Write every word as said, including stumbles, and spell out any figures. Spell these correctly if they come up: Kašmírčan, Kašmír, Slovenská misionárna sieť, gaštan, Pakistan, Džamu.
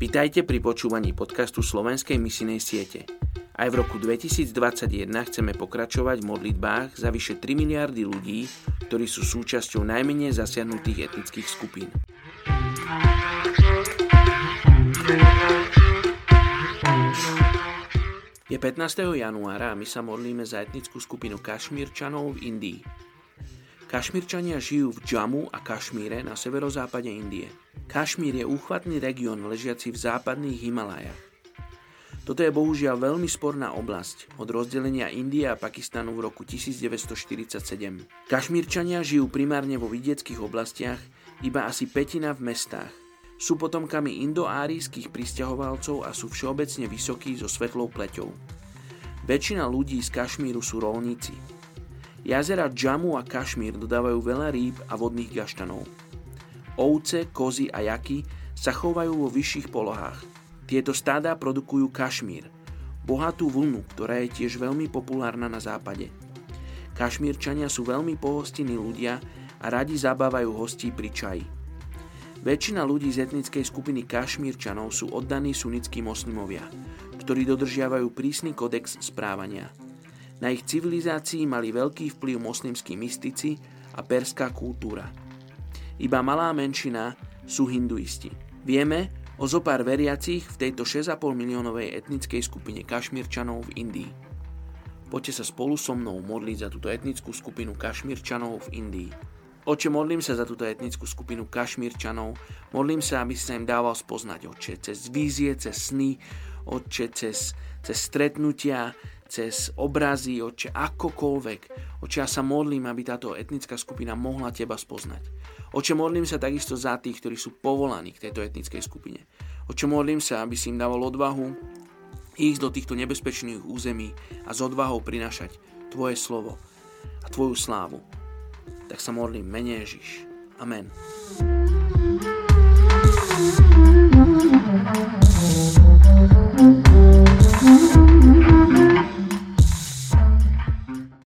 Vitajte pri počúvaní podcastu Slovenskej misijnej siete. Aj v roku dvetisícdvadsaťjeden chceme pokračovať v modlitbách za vyše tri miliardy ľudí, ktorí sú súčasťou najmenej zasiahnutých etnických skupín. Je pätnásteho januára a my sa modlíme za etnickú skupinu Kašmírčanov v Indii. Kašmírčania žijú v Džamu a Kašmíre na severozápade Indie. Kašmír je úchvatný región ležiaci v západných Himalájach. Toto je bohužiaľ veľmi sporná oblasť od rozdelenia Indie a Pakistanu v roku devätnásťstoštyridsaťsedem. Kašmírčania žijú primárne vo vidieckych oblastiach, iba asi pätina v mestách. Sú potomkami indoárijských prisťahovalcov a sú všeobecne vysokí so svetlou pleťou. Väčšina ľudí z Kašmíru sú rolníci. Jazera Džamu a Kašmír dodávajú veľa rýb a vodných gaštanov. Ovce, kozy a jaky sa chovajú vo vyšších polohách. Tieto stáda produkujú kašmír, bohatú vlnu, ktorá je tiež veľmi populárna na západe. Kašmírčania sú veľmi pohostinní ľudia a radi zabávajú hostí pri čaji. Väčšina ľudí z etnickej skupiny Kašmírčanov sú oddaní sunnickí moslimovia, ktorí dodržiavajú prísny kodex správania. Na ich civilizácii mali veľký vplyv moslimskí mystici a perská kultúra. Iba malá menšina sú hinduisti. Vieme o zopár veriacich v tejto šesť a pol miliónovej etnickej skupine Kašmírčanov v Indii. Poďte sa spolu so mnou modliť za túto etnickú skupinu Kašmírčanov v Indii. Oče, modlím sa za túto etnickú skupinu Kašmírčanov, modlím sa, aby si sa im dával spoznať, Oče, cez vízie, cez sny, Oče, cez, cez stretnutia, cez obrazy, Oče, akokoľvek. Oče, ja sa modlím, aby táto etnická skupina mohla Teba spoznať. Oče, modlím sa takisto za tých, ktorí sú povolaní k tejto etnickej skupine. Oče, modlím sa, aby si im dával odvahu ísť do týchto nebezpečných území a s odvahou prinášať Tvoje slovo a Tvoju slávu. Tak sa modlím, mene Ježiš. Amen.